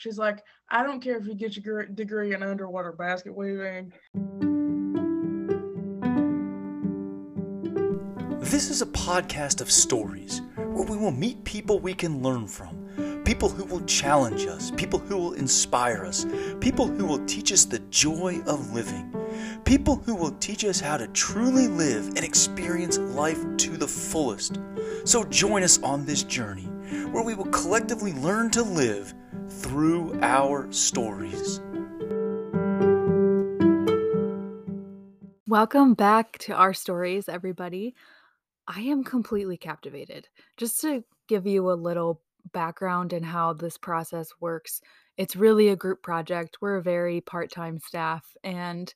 She's like, I don't care if you get your degree in underwater basket weaving. This is a podcast of stories where we will meet people we can learn from, people who will challenge us, people who will inspire us, people who will teach us the joy of living, people who will teach us how to truly live and experience life to the fullest. So join us on this journey where we will collectively learn to live through our stories. Welcome back to Our Stories, everybody. I am completely captivated. Just to give you a little background in how this process works, it's really a group project. We're a very part-time staff, and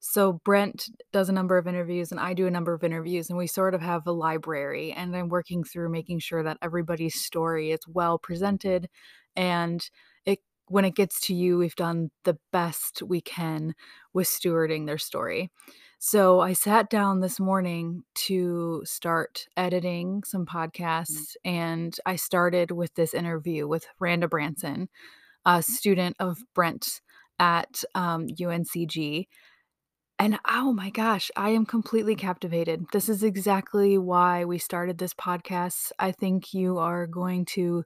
so Brent does a number of interviews and I do a number of interviews, and we sort of have a library, and I'm working through making sure that everybody's story is well presented, and when it gets to you, we've done the best we can with stewarding their story. So I sat down this morning to start editing some podcasts, and I started with this interview with Randa Branson, a student of Brent at UNCG. And oh my gosh, I am completely captivated. This is exactly why we started this podcast. I think you are going to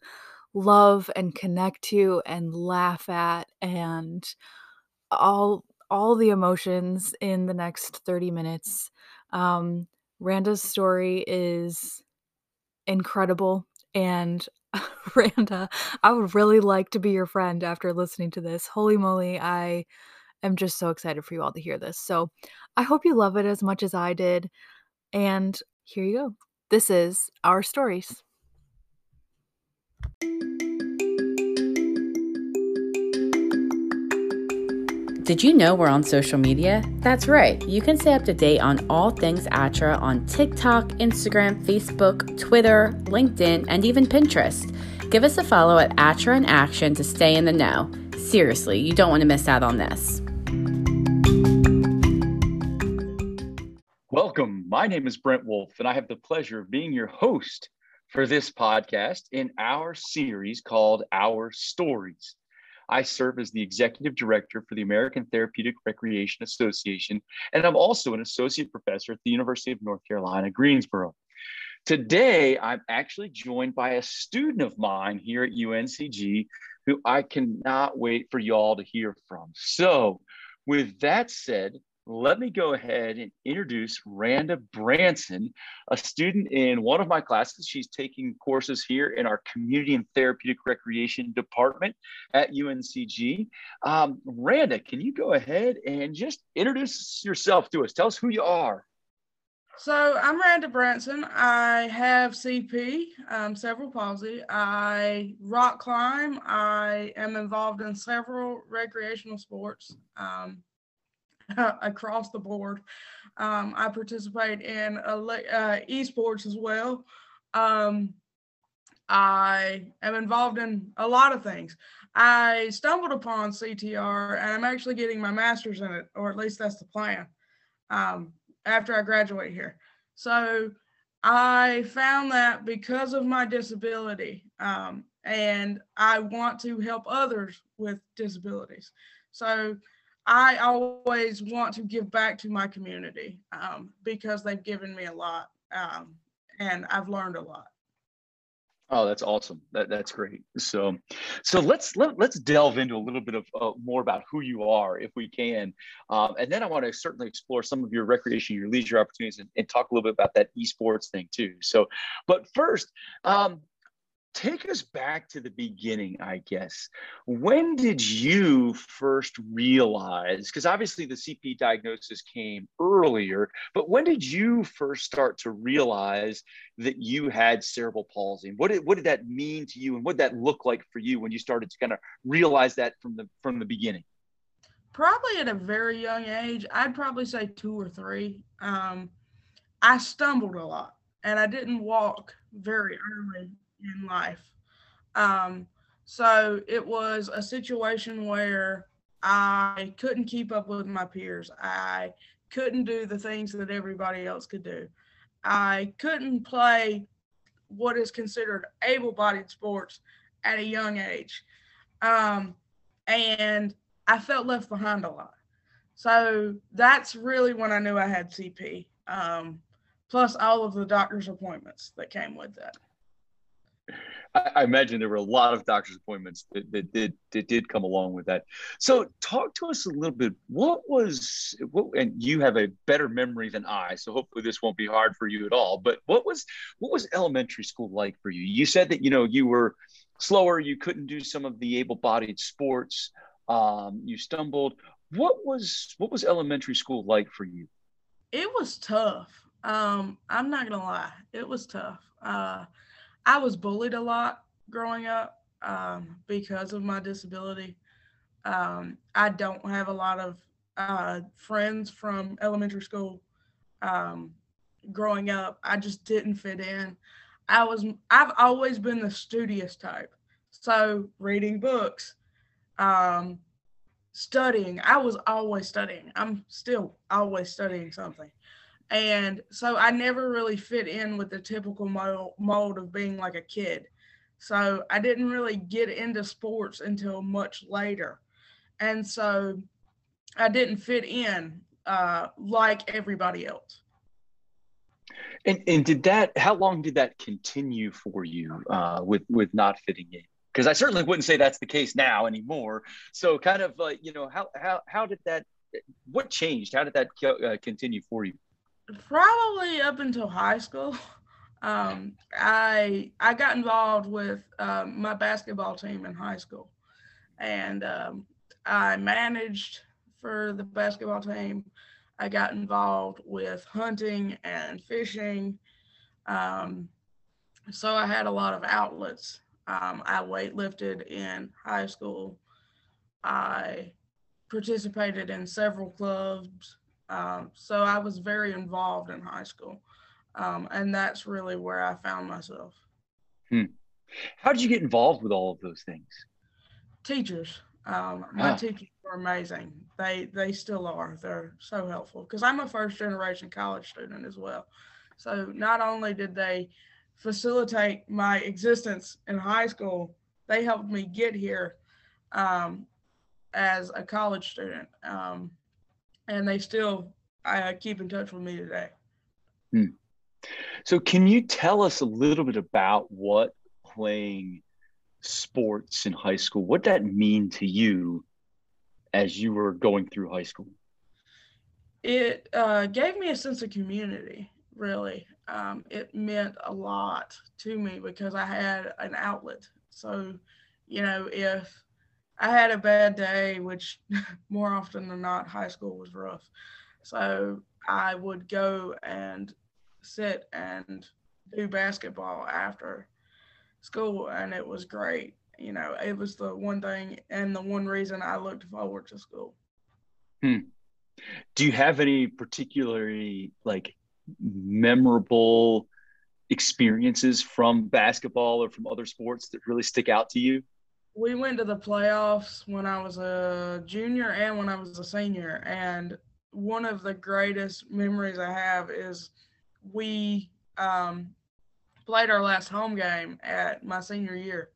love and connect to and laugh at and all the emotions in the next 30 minutes. Randa's story is incredible, and Randa, I would really like to be your friend after listening to this. Holy moly, I'm just so excited for you all to hear this. So I hope you love it as much as I did. And here you go. This is Our Stories. Did you know we're on social media? That's right. You can stay up to date on all things ATRA on TikTok, Instagram, Facebook, Twitter, LinkedIn, and even Pinterest. Give us a follow at ATRA in Action to stay in the know. Seriously, you don't want to miss out on this. Welcome. My name is Brent Wolf, and I have the pleasure of being your host for this podcast in our series called Our Stories. I serve as the executive director for the American Therapeutic Recreation Association, and I'm also an associate professor at the University of North Carolina, Greensboro. Today, I'm actually joined by a student of mine here at UNCG, who I cannot wait for y'all to hear from. So with that said, let me go ahead and introduce Randa Branson, a student in one of my classes. She's taking courses here in our Community and Therapeutic Recreation Department at UNCG. Randa, can you go ahead and just introduce yourself to us? Tell us who you are. So I'm Randa Branson. I have CP, cerebral palsy. I rock climb. I am involved in several recreational sports across the board. I participate in esports as well. I am involved in a lot of things. I stumbled upon CTR, and I'm actually getting my master's in it, or at least that's the plan. After I graduate here. So I found that because of my disability, and I want to help others with disabilities. So I always want to give back to my community because they've given me a lot and I've learned a lot. Oh, that's awesome. That's great. So let's delve into a little bit of more about who you are, if we can. And then I want to certainly explore some of your recreation, your leisure opportunities, and talk a little bit about that esports thing too. So, but first, take us back to the beginning, I guess. When did you first realize, because obviously the CP diagnosis came earlier, but when did you first start to realize that you had cerebral palsy? What did that mean to you, and what did that look like for you when you started to kind of realize that from the beginning? Probably at a very young age. I'd probably say 2 or 3. I stumbled a lot, and I didn't walk very early in life. So it was a situation where I couldn't keep up with my peers. I couldn't do the things that everybody else could do. I couldn't play what is considered able-bodied sports at a young age. And I felt left behind a lot. So that's really when I knew I had CP, plus all of the doctor's appointments that came with that. I imagine there were a lot of doctor's appointments that did come along with that. So talk to us a little bit. And you have a better memory than I, so hopefully this won't be hard for you at all, but what was elementary school like for you? You said that, you were slower, you couldn't do some of the able-bodied sports, you stumbled. What was elementary school like for you? It was tough. I'm not going to lie. It was tough. I was bullied a lot growing up because of my disability. I don't have a lot of friends from elementary school growing up. I just didn't fit in. I've always been the studious type. So reading books, studying. I was always studying. I'm still always studying something. And so I never really fit in with the typical mold of being like a kid. So I didn't really get into sports until much later. And so I didn't fit in like everybody else. And how long did that continue for you with not fitting in? Because I certainly wouldn't say that's the case now anymore. So kind of like, how did that, what changed? How did that continue for you? Probably up until high school. I got involved with my basketball team in high school, and I managed for the basketball team. I got involved with hunting and fishing, so I had a lot of outlets. I weightlifted in high school. I participated in several clubs. So I was very involved in high school, and that's really where I found myself. How did you get involved with all of those things? Teachers. My teachers were amazing. They still are. They're so helpful because I'm a first-generation college student as well. So not only did they facilitate my existence in high school, they helped me get here as a college student. And they still keep in touch with me today. So can you tell us a little bit about what playing sports in high school, what that mean to you as you were going through high school? It gave me a sense of community, really. It meant a lot to me because I had an outlet. So, if I had a bad day, which more often than not, high school was rough. So I would go and sit and do basketball after school, and it was great. It was the one thing and the one reason I looked forward to school. Do you have any particularly memorable experiences from basketball or from other sports that really stick out to you? We went to the playoffs when I was a junior and when I was a senior. And one of the greatest memories I have is we played our last home game at my senior year.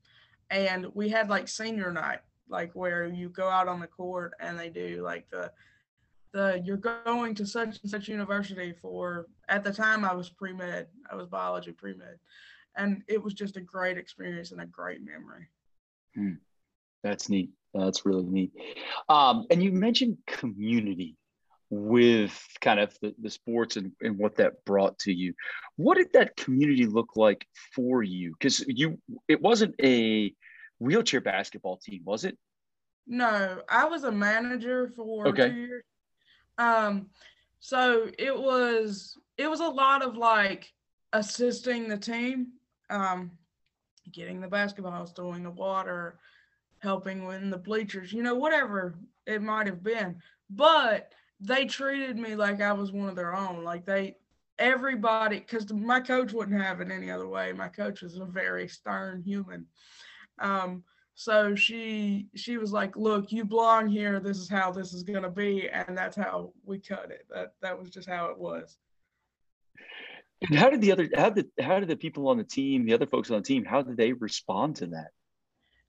And we had senior night, where you go out on the court and they do you're going to such and such university for, at the time I was pre-med, I was biology pre-med. And it was just a great experience and a great memory. That's neat. That's really neat. And you mentioned community with kind of the sports and what that brought to you. What did that community look like for you? Because it wasn't a wheelchair basketball team, was it? No, I was a manager for 2 years. So it was a lot of assisting the team. Getting the basketballs, throwing the water, helping win the bleachers, whatever it might have been. But they treated me like I was one of their own. Everybody, because my coach wouldn't have it any other way. My coach is a very stern human. So she was like, look, you belong here. This is how this is going to be. And that's how we cut it. That was just how it was. And how did the people on the team, the other folks on the team, how did they respond to that?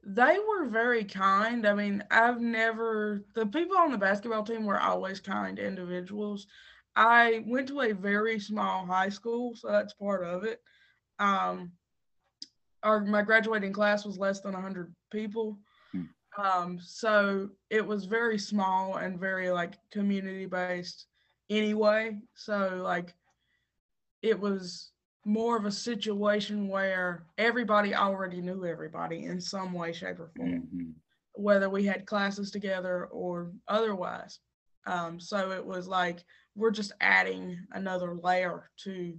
They were very kind. I mean, the people on the basketball team were always kind individuals. I went to a very small high school, so that's part of it. My graduating class was less than 100 people. So it was very small and very community based anyway. So it was more of a situation where everybody already knew everybody in some way, shape, or form, whether we had classes together or otherwise. So it was we're just adding another layer to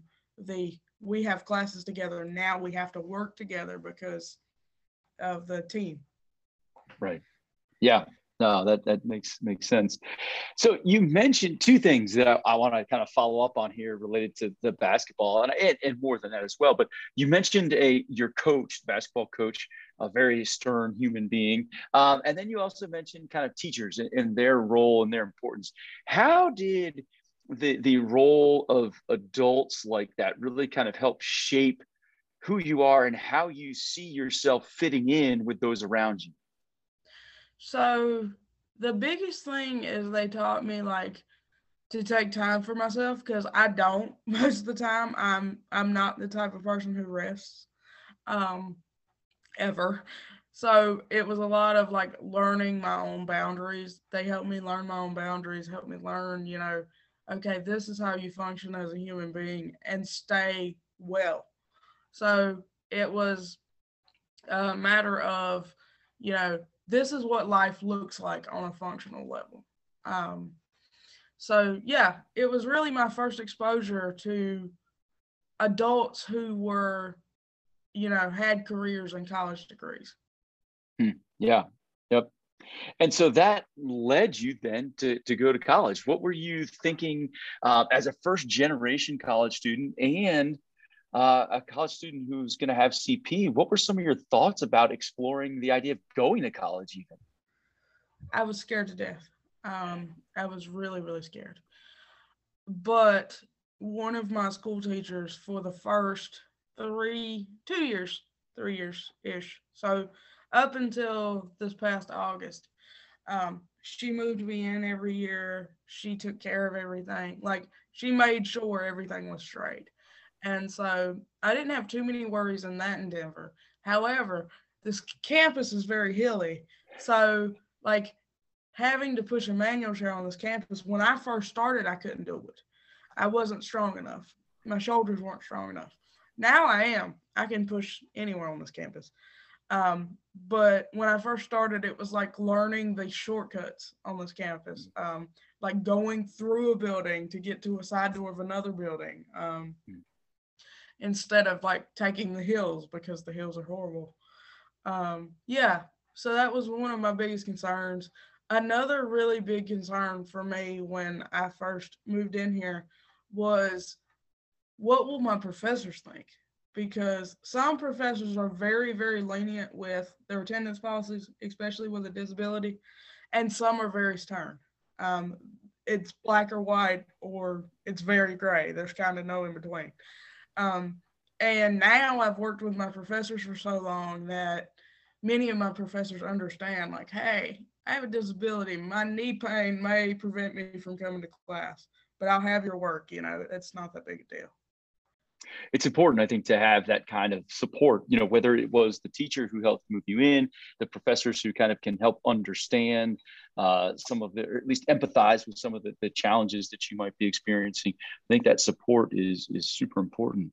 we have classes together, now we have to work together because of the team. Right. Yeah. No, that makes sense. So you mentioned two things that I want to kind of follow up on here related to the basketball and more than that as well. But you mentioned your coach, basketball coach, a very stern human being. And then you also mentioned kind of teachers and their role and their importance. How did the role of adults like that really kind of help shape who you are and how you see yourself fitting in with those around you? So the biggest thing is they taught me to take time for myself, because I don't most of the time. I'm not the type of person who rests ever. So it was a lot of learning my own boundaries. They helped me learn my own boundaries, helped me learn, okay, this is how you function as a human being and stay well. So it was a matter of, this is what life looks like on a functional level. So yeah, it was really my first exposure to adults who were, had careers and college degrees. Yeah. Yep. And so that led you then to go to college. What were you thinking as a first generation college student and a college student who's going to have CP? What were some of your thoughts about exploring the idea of going to college even? I was scared to death. I was really, really scared. But one of my school teachers for the first 3 years-ish, so up until this past August, she moved me in every year. She took care of everything. She made sure everything was straight. And so I didn't have too many worries in that in Denver. However, this campus is very hilly. So having to push a manual chair on this campus, when I first started, I couldn't do it. I wasn't strong enough. My shoulders weren't strong enough. Now I am. I can push anywhere on this campus. But when I first started, it was learning the shortcuts on this campus, going through a building to get to a side door of another building. Instead of taking the hills, because the hills are horrible. Yeah, so that was one of my biggest concerns. Another really big concern for me when I first moved in here was, what will my professors think? Because some professors are very, very lenient with their attendance policies, especially with a disability, and some are very stern. It's black or white, or it's very gray. There's kind of no in between. And now I've worked with my professors for so long that many of my professors understand, hey, I have a disability. My knee pain may prevent me from coming to class, but I'll have your work. It's not that big a deal. It's important, I think, to have that kind of support, whether it was the teacher who helped move you in, the professors who kind of can help understand some of the, or at least empathize with some of the challenges that you might be experiencing. I think that support is super important.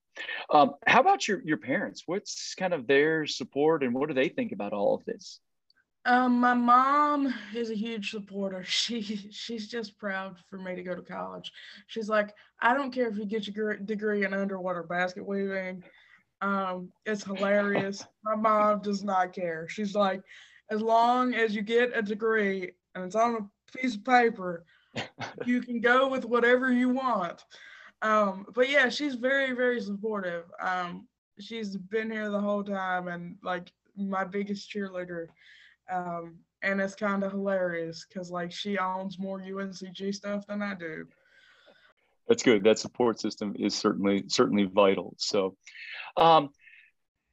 How about your parents? What's kind of their support and what do they think about all of this? My mom is a huge supporter. She's just proud for me to go to college. She's like, I don't care if you get your degree in underwater basket weaving. It's hilarious. My mom does not care. She's like, as long as you get a degree and it's on a piece of paper, you can go with whatever you want. But yeah, she's very, very supportive. She's been here the whole time and my biggest cheerleader. And it's kind of hilarious because she owns more UNCG stuff than I do. That's good. That support system is certainly vital. So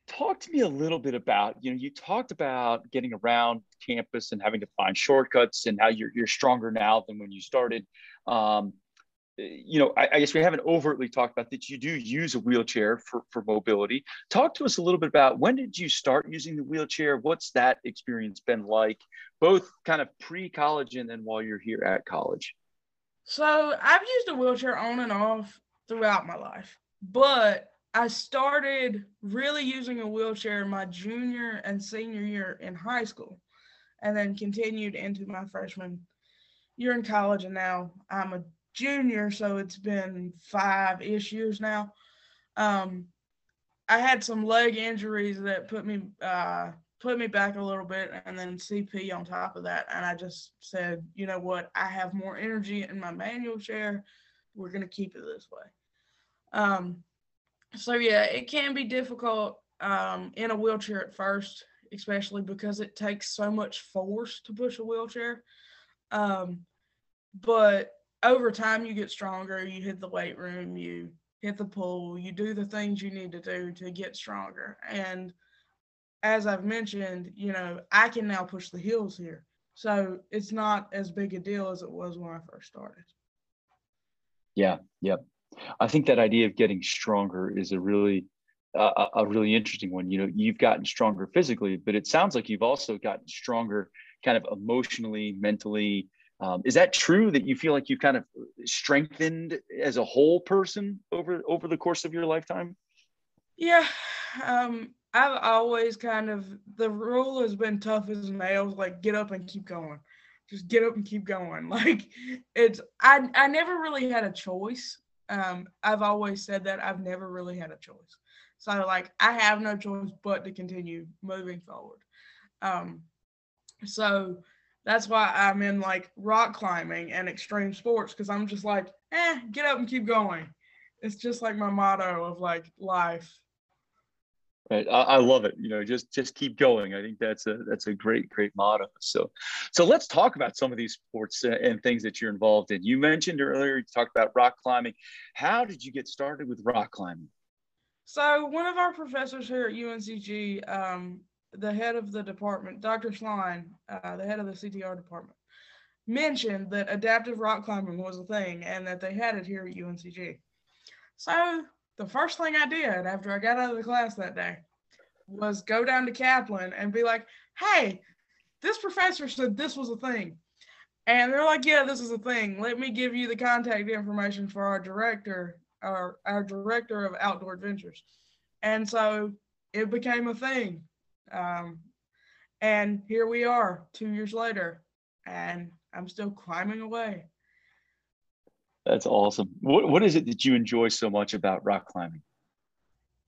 Talk to me a little bit about, you talked about getting around campus and having to find shortcuts and how you're stronger now than when you started. I guess we haven't overtly talked about that you do use a wheelchair for mobility. Talk to us a little bit about, when did you start using the wheelchair? What's that experience been like, both kind of pre-college and then while you're here at college? So I've used a wheelchair on and off throughout my life, but I started really using a wheelchair my junior and senior year in high school, and then continued into my freshman year in college, and now I'm a junior, so it's been 5-ish years now. I had some leg injuries that put me back a little bit, and then CP on top of that, and I just said, you know what, I have more energy in my manual chair. We're going to keep it this way. So yeah, it can be difficult in a wheelchair at first, especially because it takes so much force to push a wheelchair. But over time, you get stronger. You hit the weight room, you hit the pool, you do the things you need to do to get stronger. And as I've mentioned, I can now push the hills here. So it's not as big a deal as it was when I first started. Yeah, yep. I think that idea of getting stronger is a really interesting one. You've gotten stronger physically, but it sounds like you've also gotten stronger kind of emotionally, mentally. Is that true, that you feel like you've kind of strengthened as a whole person over the course of your lifetime? Yeah. I've always kind of, the rule has been tough as nails, like get up and keep going. Just get up and keep going. Like I never really had a choice. I've always said that I've never really had a choice. So I have no choice but to continue moving forward. So that's why I'm in rock climbing and extreme sports, because I'm just get up and keep going. It's just my motto of life. Right. I love it. Just keep going. I think that's a great motto. So let's talk about some of these sports and things that you're involved in. You mentioned earlier, you talked about rock climbing. How did you get started with rock climbing? So one of our professors here at UNCG, the head of the department, Dr. Schlein, the head of the CTR department, mentioned that adaptive rock climbing was a thing and that they had it here at UNCG. So the first thing I did after I got out of the class that day was go down to Kaplan and be like, hey, this professor said this was a thing. And they're like, yeah, this is a thing. Let me give you the contact information for our director of outdoor adventures. And so it became a thing. And here we are 2 years later, and I'm still climbing away. That's awesome. What is it that you enjoy so much about rock climbing?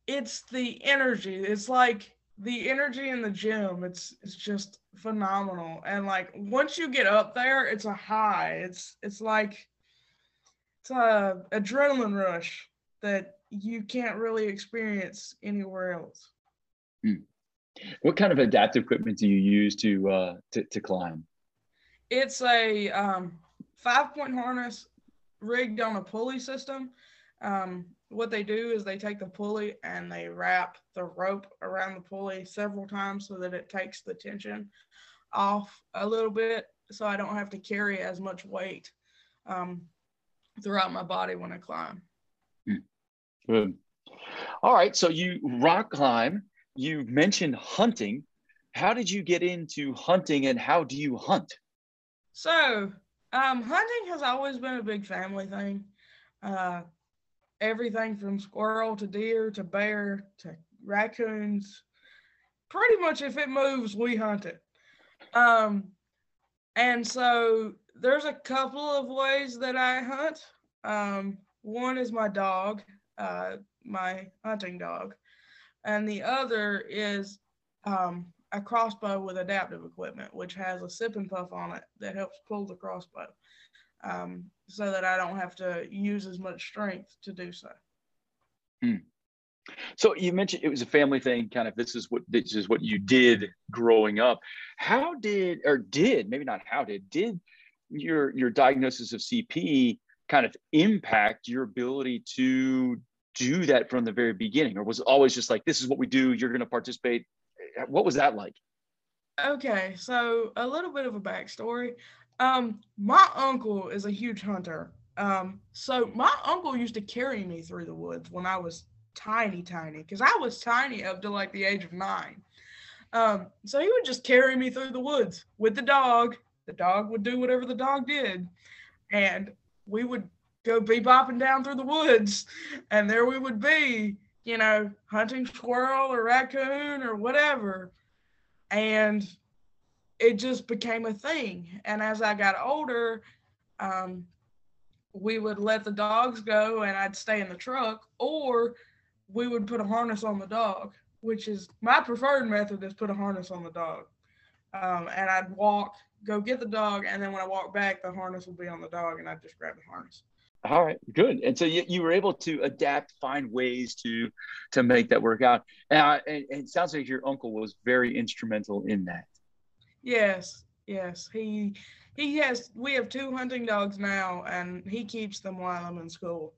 It's the energy. It's the energy in the gym. It's just phenomenal. And once you get up there, it's a high. It's a adrenaline rush that you can't really experience anywhere else. Mm. What kind of adaptive equipment do you use to climb? It's a 5-point harness rigged on a pulley system. What they do is they take the pulley and they wrap the rope around the pulley several times so that it takes the tension off a little bit, so I don't have to carry as much weight throughout my body when I climb. Good. All right, so you rock climb. You mentioned hunting. How did you get into hunting, and how do you hunt? So hunting has always been a big family thing. Everything from squirrel to deer to bear to raccoons. Pretty much if it moves, we hunt it. And so there's a couple of ways that I hunt. One is my dog, my hunting dog. And the other is a crossbow with adaptive equipment, which has a sip and puff on it that helps pull the crossbow so that I don't have to use as much strength to do so. Mm. So you mentioned it was a family thing, kind of this is what you did growing up. Did your diagnosis of CP kind of impact your ability to do that from the very beginning, or was it always just like, this is what we do, you're going to participate? What was that like? Okay, so a little bit of a backstory. My uncle is a huge hunter. So my uncle used to carry me through the woods when I was tiny, because I was tiny up to like the age of 9. So he would just carry me through the woods with the dog. The dog would do whatever the dog did. And we would go bebopping down through the woods. And there we would be, you know, hunting squirrel or raccoon or whatever. And it just became a thing. And as I got older, we would let the dogs go and I'd stay in the truck, or we would put a harness on the dog, which is my preferred method, is put a harness on the dog. And I'd walk, go get the dog. And then when I walk back, the harness would be on the dog and I'd just grab the harness. All right, good. And so you were able to adapt, find ways to make that work out. And it sounds like your uncle was very instrumental in that. Yes, yes. We have 2 hunting dogs now, and he keeps them while I'm in school.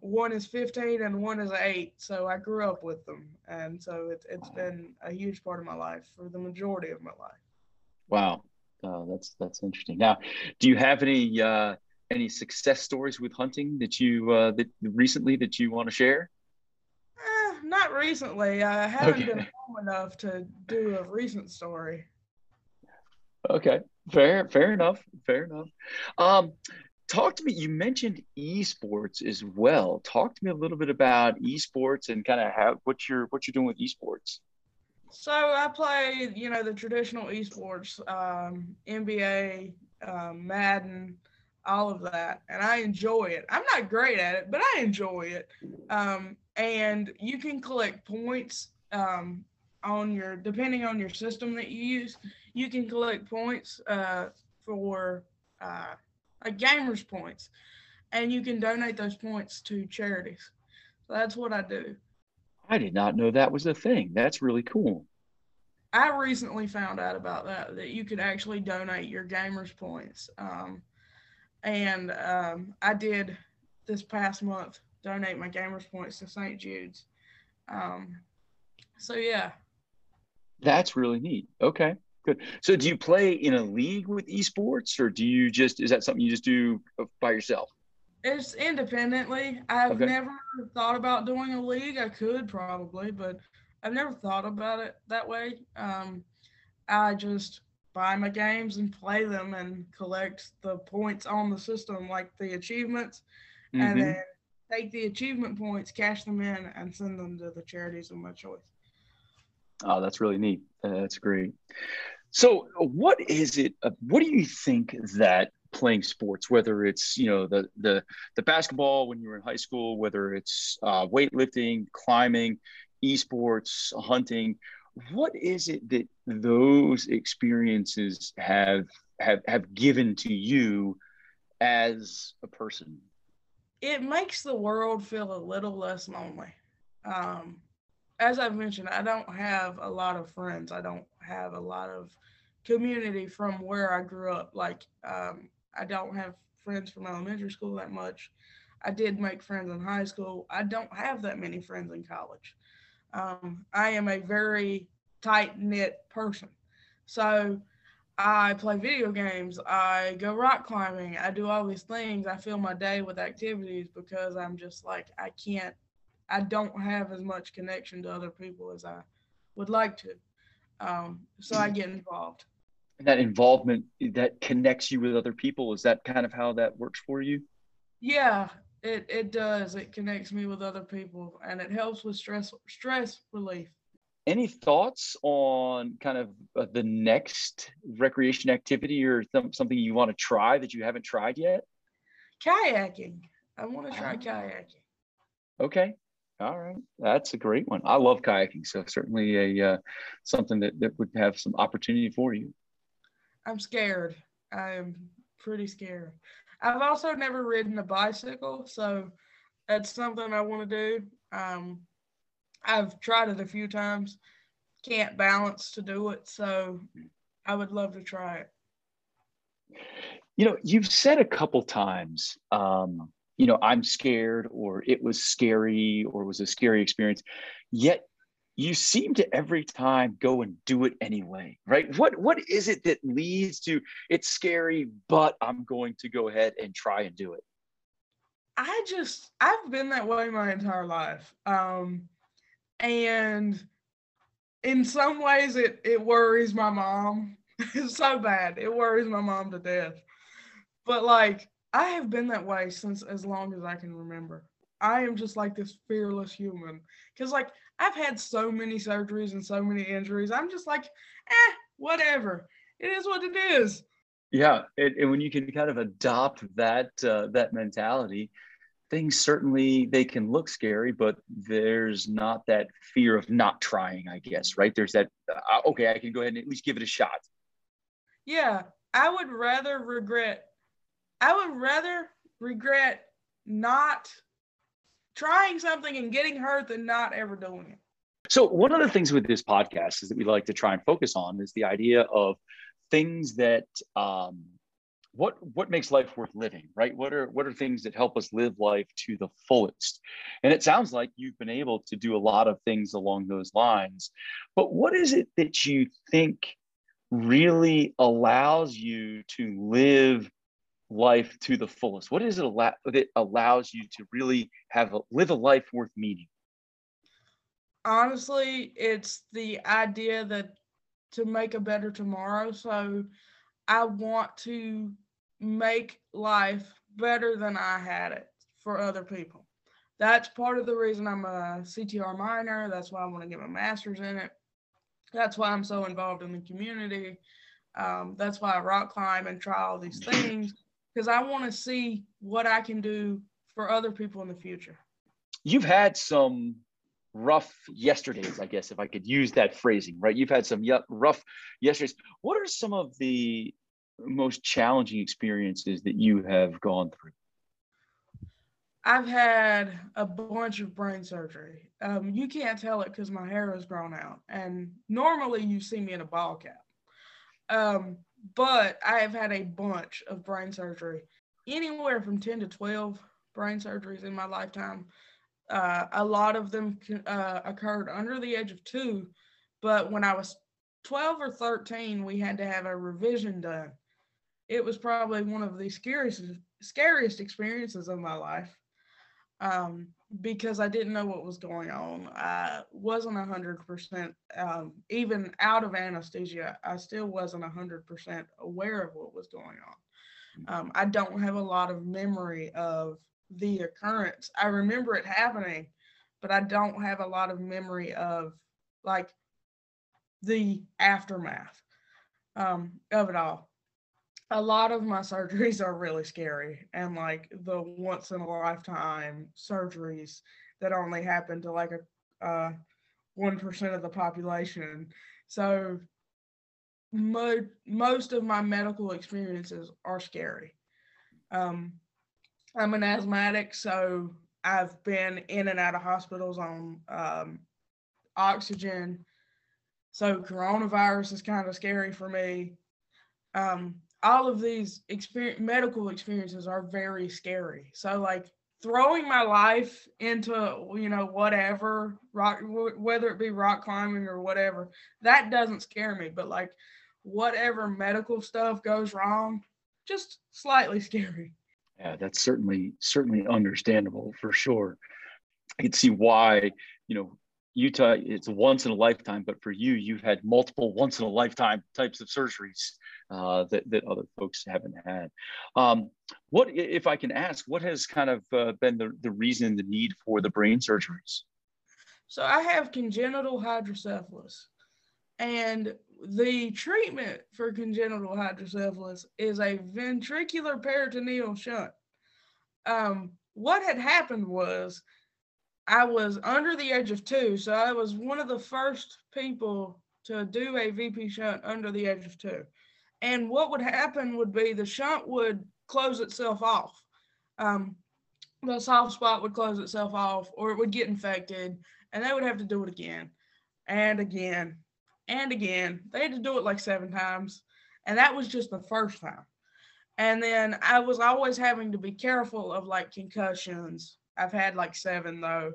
One is 15 and one is 8. So I grew up with them. And so it's been a huge part of my life for the majority of my life. Wow. That's interesting. Now, do you have any success stories with hunting that you recently that you want to share? Not recently. I haven't been home enough to do a recent story. Okay, fair enough. Talk to me. You mentioned esports as well. Talk to me a little bit about esports and kind of how what you're doing with esports. So I play, you know, the traditional esports, NBA, Madden, all of that, and I enjoy it. I'm not great at it, but I enjoy it. And you can collect points on your, depending on your system that you use, you can collect points for like gamers points, and you can donate those points to charities. So that's what I do. I did not know that was a thing. That's really cool. I recently found out about that you could actually donate your gamers points. I did this past month donate my gamers points to St. Jude's. So yeah. That's really neat. Okay, good. So do you play in a league with esports, or do you just, is that something you just do by yourself? It's independently. I've never thought about doing a league. I could probably, but I've never thought about it that way. I just buy my games and play them and collect the points on the system, like the achievements, and then take the achievement points, cash them in, and send them to the charities of my choice. Oh, that's really neat. That's great. So what is it, what do you think that playing sports, whether it's, you know, the basketball when you were in high school, whether it's weightlifting, climbing, esports, hunting, what is it that those experiences have given to you as a person? It makes the world feel a little less lonely. As I've mentioned, I don't have a lot of friends. I don't have a lot of community from where I grew up. Like, I don't have friends from elementary school that much. I did make friends in high school. I don't have that many friends in college. I am a very tight-knit person. So I play video games, I go rock climbing, I do all these things. I fill my day with activities because I'm just like, I don't have as much connection to other people as I would like to. So I get involved. That involvement, that connects you with other people. Is that kind of how that works for you? Yeah. It does. It connects me with other people, and it helps with stress relief. Any thoughts on kind of the next recreation activity or something you want to try that you haven't tried yet? Kayaking. I want to try kayaking. Okay. All right. That's a great one. I love kayaking, so certainly a something that would have some opportunity for you. I'm scared. I'm pretty scared. I've also never ridden a bicycle, so that's something I want to do. I've tried it a few times, can't balance to do it, so I would love to try it. You know, you've said a couple times you know, I'm scared, or it was scary, or it was a scary experience, yet you seem to every time go and do it anyway, right? What is it that leads to, it's scary, but I'm going to go ahead and try and do it? I've been that way my entire life. And in some ways it worries my mom. It's so bad. It worries my mom to death. But like, I have been that way since as long as I can remember. I am just like this fearless human. Cause like, I've had so many surgeries and so many injuries. I'm just like, whatever. It is what it is. Yeah, and when you can kind of adopt that that mentality, things certainly, they can look scary, but there's not that fear of not trying, I guess, right? There's that, okay, I can go ahead and at least give it a shot. Yeah, I would rather regret not trying something and getting hurt than not ever doing it. So one of the things with this podcast is that we like to try and focus on is the idea of things that, what makes life worth living, right? What are things that help us live life to the fullest? And it sounds like you've been able to do a lot of things along those lines, but what is it that you think really allows you to live life to the fullest? What is it that allows you to really live a life worth meaning? Honestly, it's the idea that to make a better tomorrow. So I want to make life better than I had it for other people. That's part of the reason I'm a CTR minor. That's why I want to get my master's in it. That's why I'm so involved in the community. That's why I rock climb and try all these things, because I want to see what I can do for other people in the future. You've had some rough yesterdays, I guess, if I could use that phrasing, right? You've had some rough yesterdays. What are some of the most challenging experiences that you have gone through? I've had a bunch of brain surgery. You can't tell it because my hair has grown out, and normally you see me in a ball cap. But I have had a bunch of brain surgery, anywhere from 10 to 12 brain surgeries in my lifetime. A lot of them occurred under the age of 2, but when I was 12 or 13, we had to have a revision done. It was probably one of the scariest experiences of my life, because I didn't know what was going on. I wasn't 100%, even out of anesthesia, I still wasn't 100% aware of what was going on. I don't have a lot of memory of the occurrence. I remember it happening, but I don't have a lot of memory of like the aftermath of it all. A lot of my surgeries are really scary, and like the once in a lifetime surgeries that only happen to like a 1% of the population. So most of my medical experiences are scary. I'm an asthmatic, so I've been in and out of hospitals on oxygen. So coronavirus is kind of scary for me. All of these medical experiences are very scary. So like throwing my life into, you know, whatever, whether it be rock climbing or whatever, that doesn't scare me. But like whatever medical stuff goes wrong, just slightly scary. Yeah, that's certainly understandable for sure. I can see why, you know, Utah, it's once in a lifetime, but for you, you've had multiple once in a lifetime types of surgeries that other folks haven't had. What, if I can ask, what has kind of been the reason, the need for the brain surgeries? So I have congenital hydrocephalus, and the treatment for congenital hydrocephalus is a ventricular peritoneal shunt. What had happened was I was under the age of 2, so I was one of the first people to do a VP shunt under the age of 2. And what would happen would be the shunt would close itself off. The soft spot would close itself off, or it would get infected, and they would have to do it again and again. And again, they had to do it like 7 times. And that was just the first time. And then I was always having to be careful of like concussions. I've had like 7 though.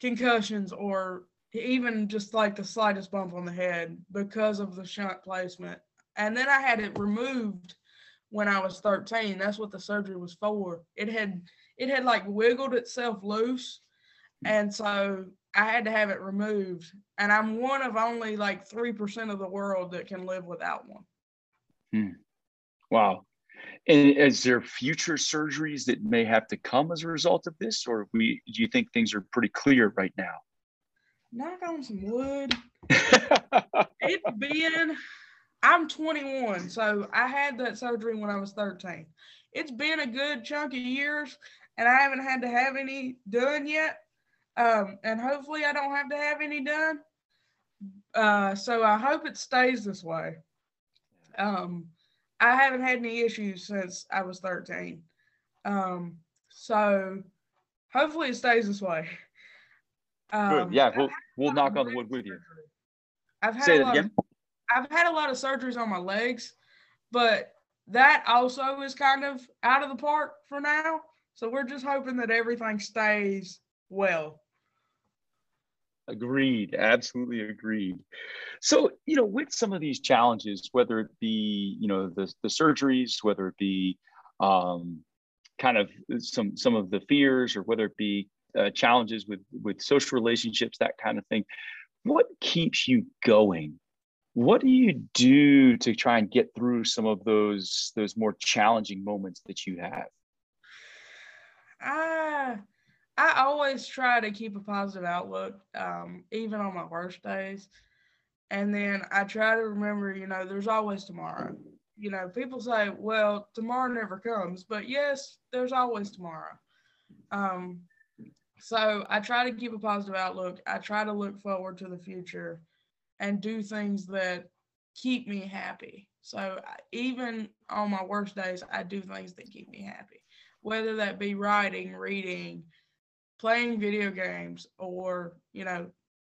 Concussions or even just like the slightest bump on the head because of the shunt placement. And then I had it removed when I was 13. That's what the surgery was for. It had like wiggled itself loose. And so I had to have it removed. And I'm one of only like 3% of the world that can live without one. Hmm. Wow. And is there future surgeries that may have to come as a result of this, or do you think things are pretty clear right now? Knock on some wood. I'm 21, so I had that surgery when I was 13. It's been a good chunk of years, and I haven't had to have any done yet. And hopefully I don't have to have any done. So I hope it stays this way. I haven't had any issues since I was 13. So hopefully it stays this way. Good. Yeah, we'll knock on the wood with you. I've had a lot of surgeries on my legs, but that also is kind of out of the park for now. So we're just hoping that everything stays well. Agreed. Absolutely agreed. So, with some of these challenges, whether it be, the surgeries, whether it be kind of some of the fears, or whether it be challenges with social relationships, that kind of thing, what keeps you going? What do you do to try and get through some of those more challenging moments that you have? I always try to keep a positive outlook, even on my worst days. And then I try to remember, there's always tomorrow. People say, well, tomorrow never comes, but yes, there's always tomorrow. So I try to keep a positive outlook. I try to look forward to the future and do things that keep me happy. So even on my worst days, I do things that keep me happy, whether that be writing, reading, playing video games, or,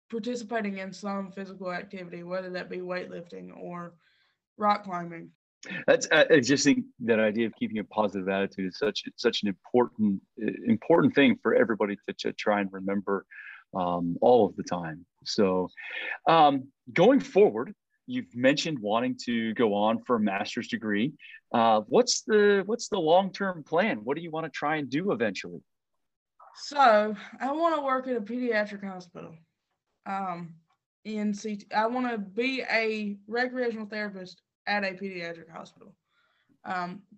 participating in some physical activity, whether that be weightlifting or rock climbing. I just think that idea of keeping a positive attitude is such an important thing for everybody to try and remember all of the time. So going forward, you've mentioned wanting to go on for a master's degree. What's the long-term plan? What do you want to try and do eventually? So I want to work at a pediatric hospital. I want to be a recreational therapist at a pediatric hospital,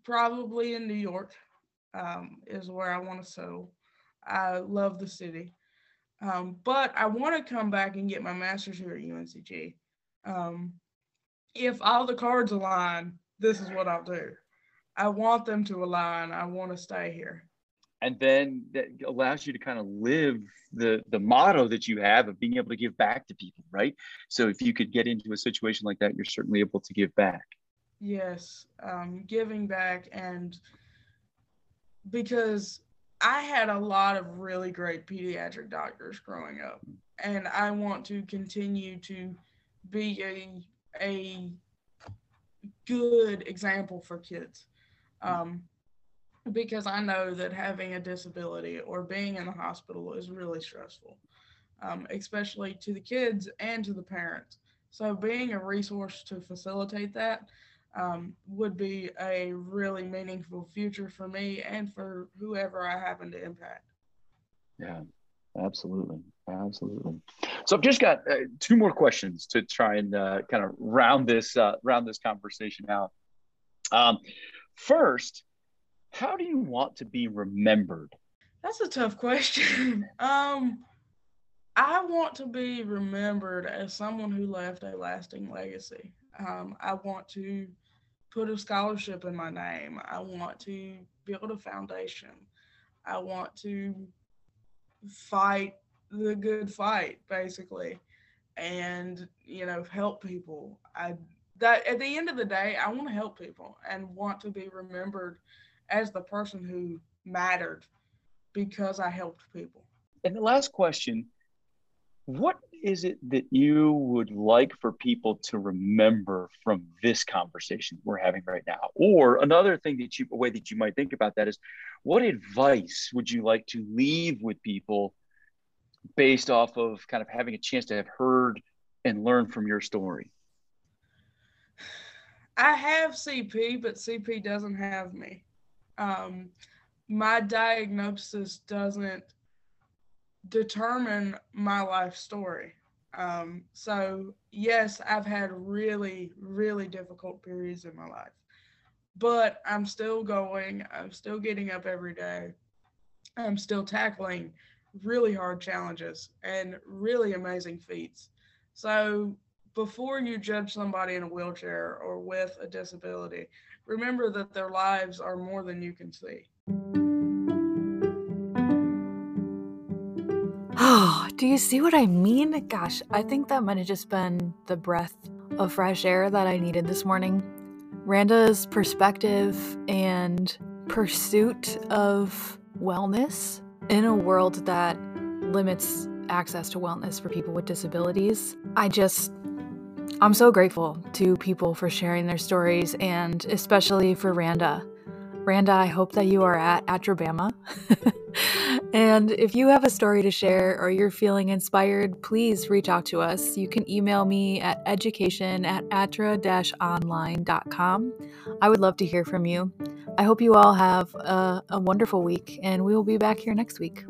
probably in New York is where I want to settle. I love the city, but I want to come back and get my master's here at UNCG. If all the cards align, this is what I'll do. I want them to align. I want to stay here. And then that allows you to kind of live the motto that you have of being able to give back to people, right? So if you could get into a situation like that, you're certainly able to give back. Yes, giving back. And because I had a lot of really great pediatric doctors growing up, and I want to continue to be a good example for kids. Because I know that having a disability or being in the hospital is really stressful, especially to the kids and to the parents. So being a resource to facilitate that would be a really meaningful future for me and for whoever I happen to impact. Yeah, absolutely. Absolutely. So I've just got 2 more questions to try and kind of round this conversation out. First, how do you want to be remembered? That's a tough question. I want to be remembered as someone who left a lasting legacy. I want to put a scholarship in my name. I want to build a foundation. I want to fight the good fight, basically, and, help people. At the end of the day, I want to help people and want to be remembered as the person who mattered because I helped people. And the last question, What is it that you would like for people to remember from this conversation we're having right now? Or another thing that you, a way that you might think about that is, what advice would you like to leave with people based off of kind of having a chance to have heard and learned from your story? I have CP, but CP doesn't have me. My diagnosis doesn't determine my life story. So yes, I've had really, really difficult periods in my life, but I'm still going, I'm still getting up every day. I'm still tackling really hard challenges and really amazing feats. So before you judge somebody in a wheelchair or with a disability, remember that their lives are more than you can see. Oh, do you see what I mean? Gosh, I think that might have just been the breath of fresh air that I needed this morning. Randa's perspective and pursuit of wellness in a world that limits access to wellness for people with disabilities. I'm so grateful to people for sharing their stories, and especially for Randa. Randa, I hope that you are at Atrabama. And if you have a story to share or you're feeling inspired, please reach out to us. You can email me at education@atra-online.com. I would love to hear from you. I hope you all have a wonderful week, and we will be back here next week.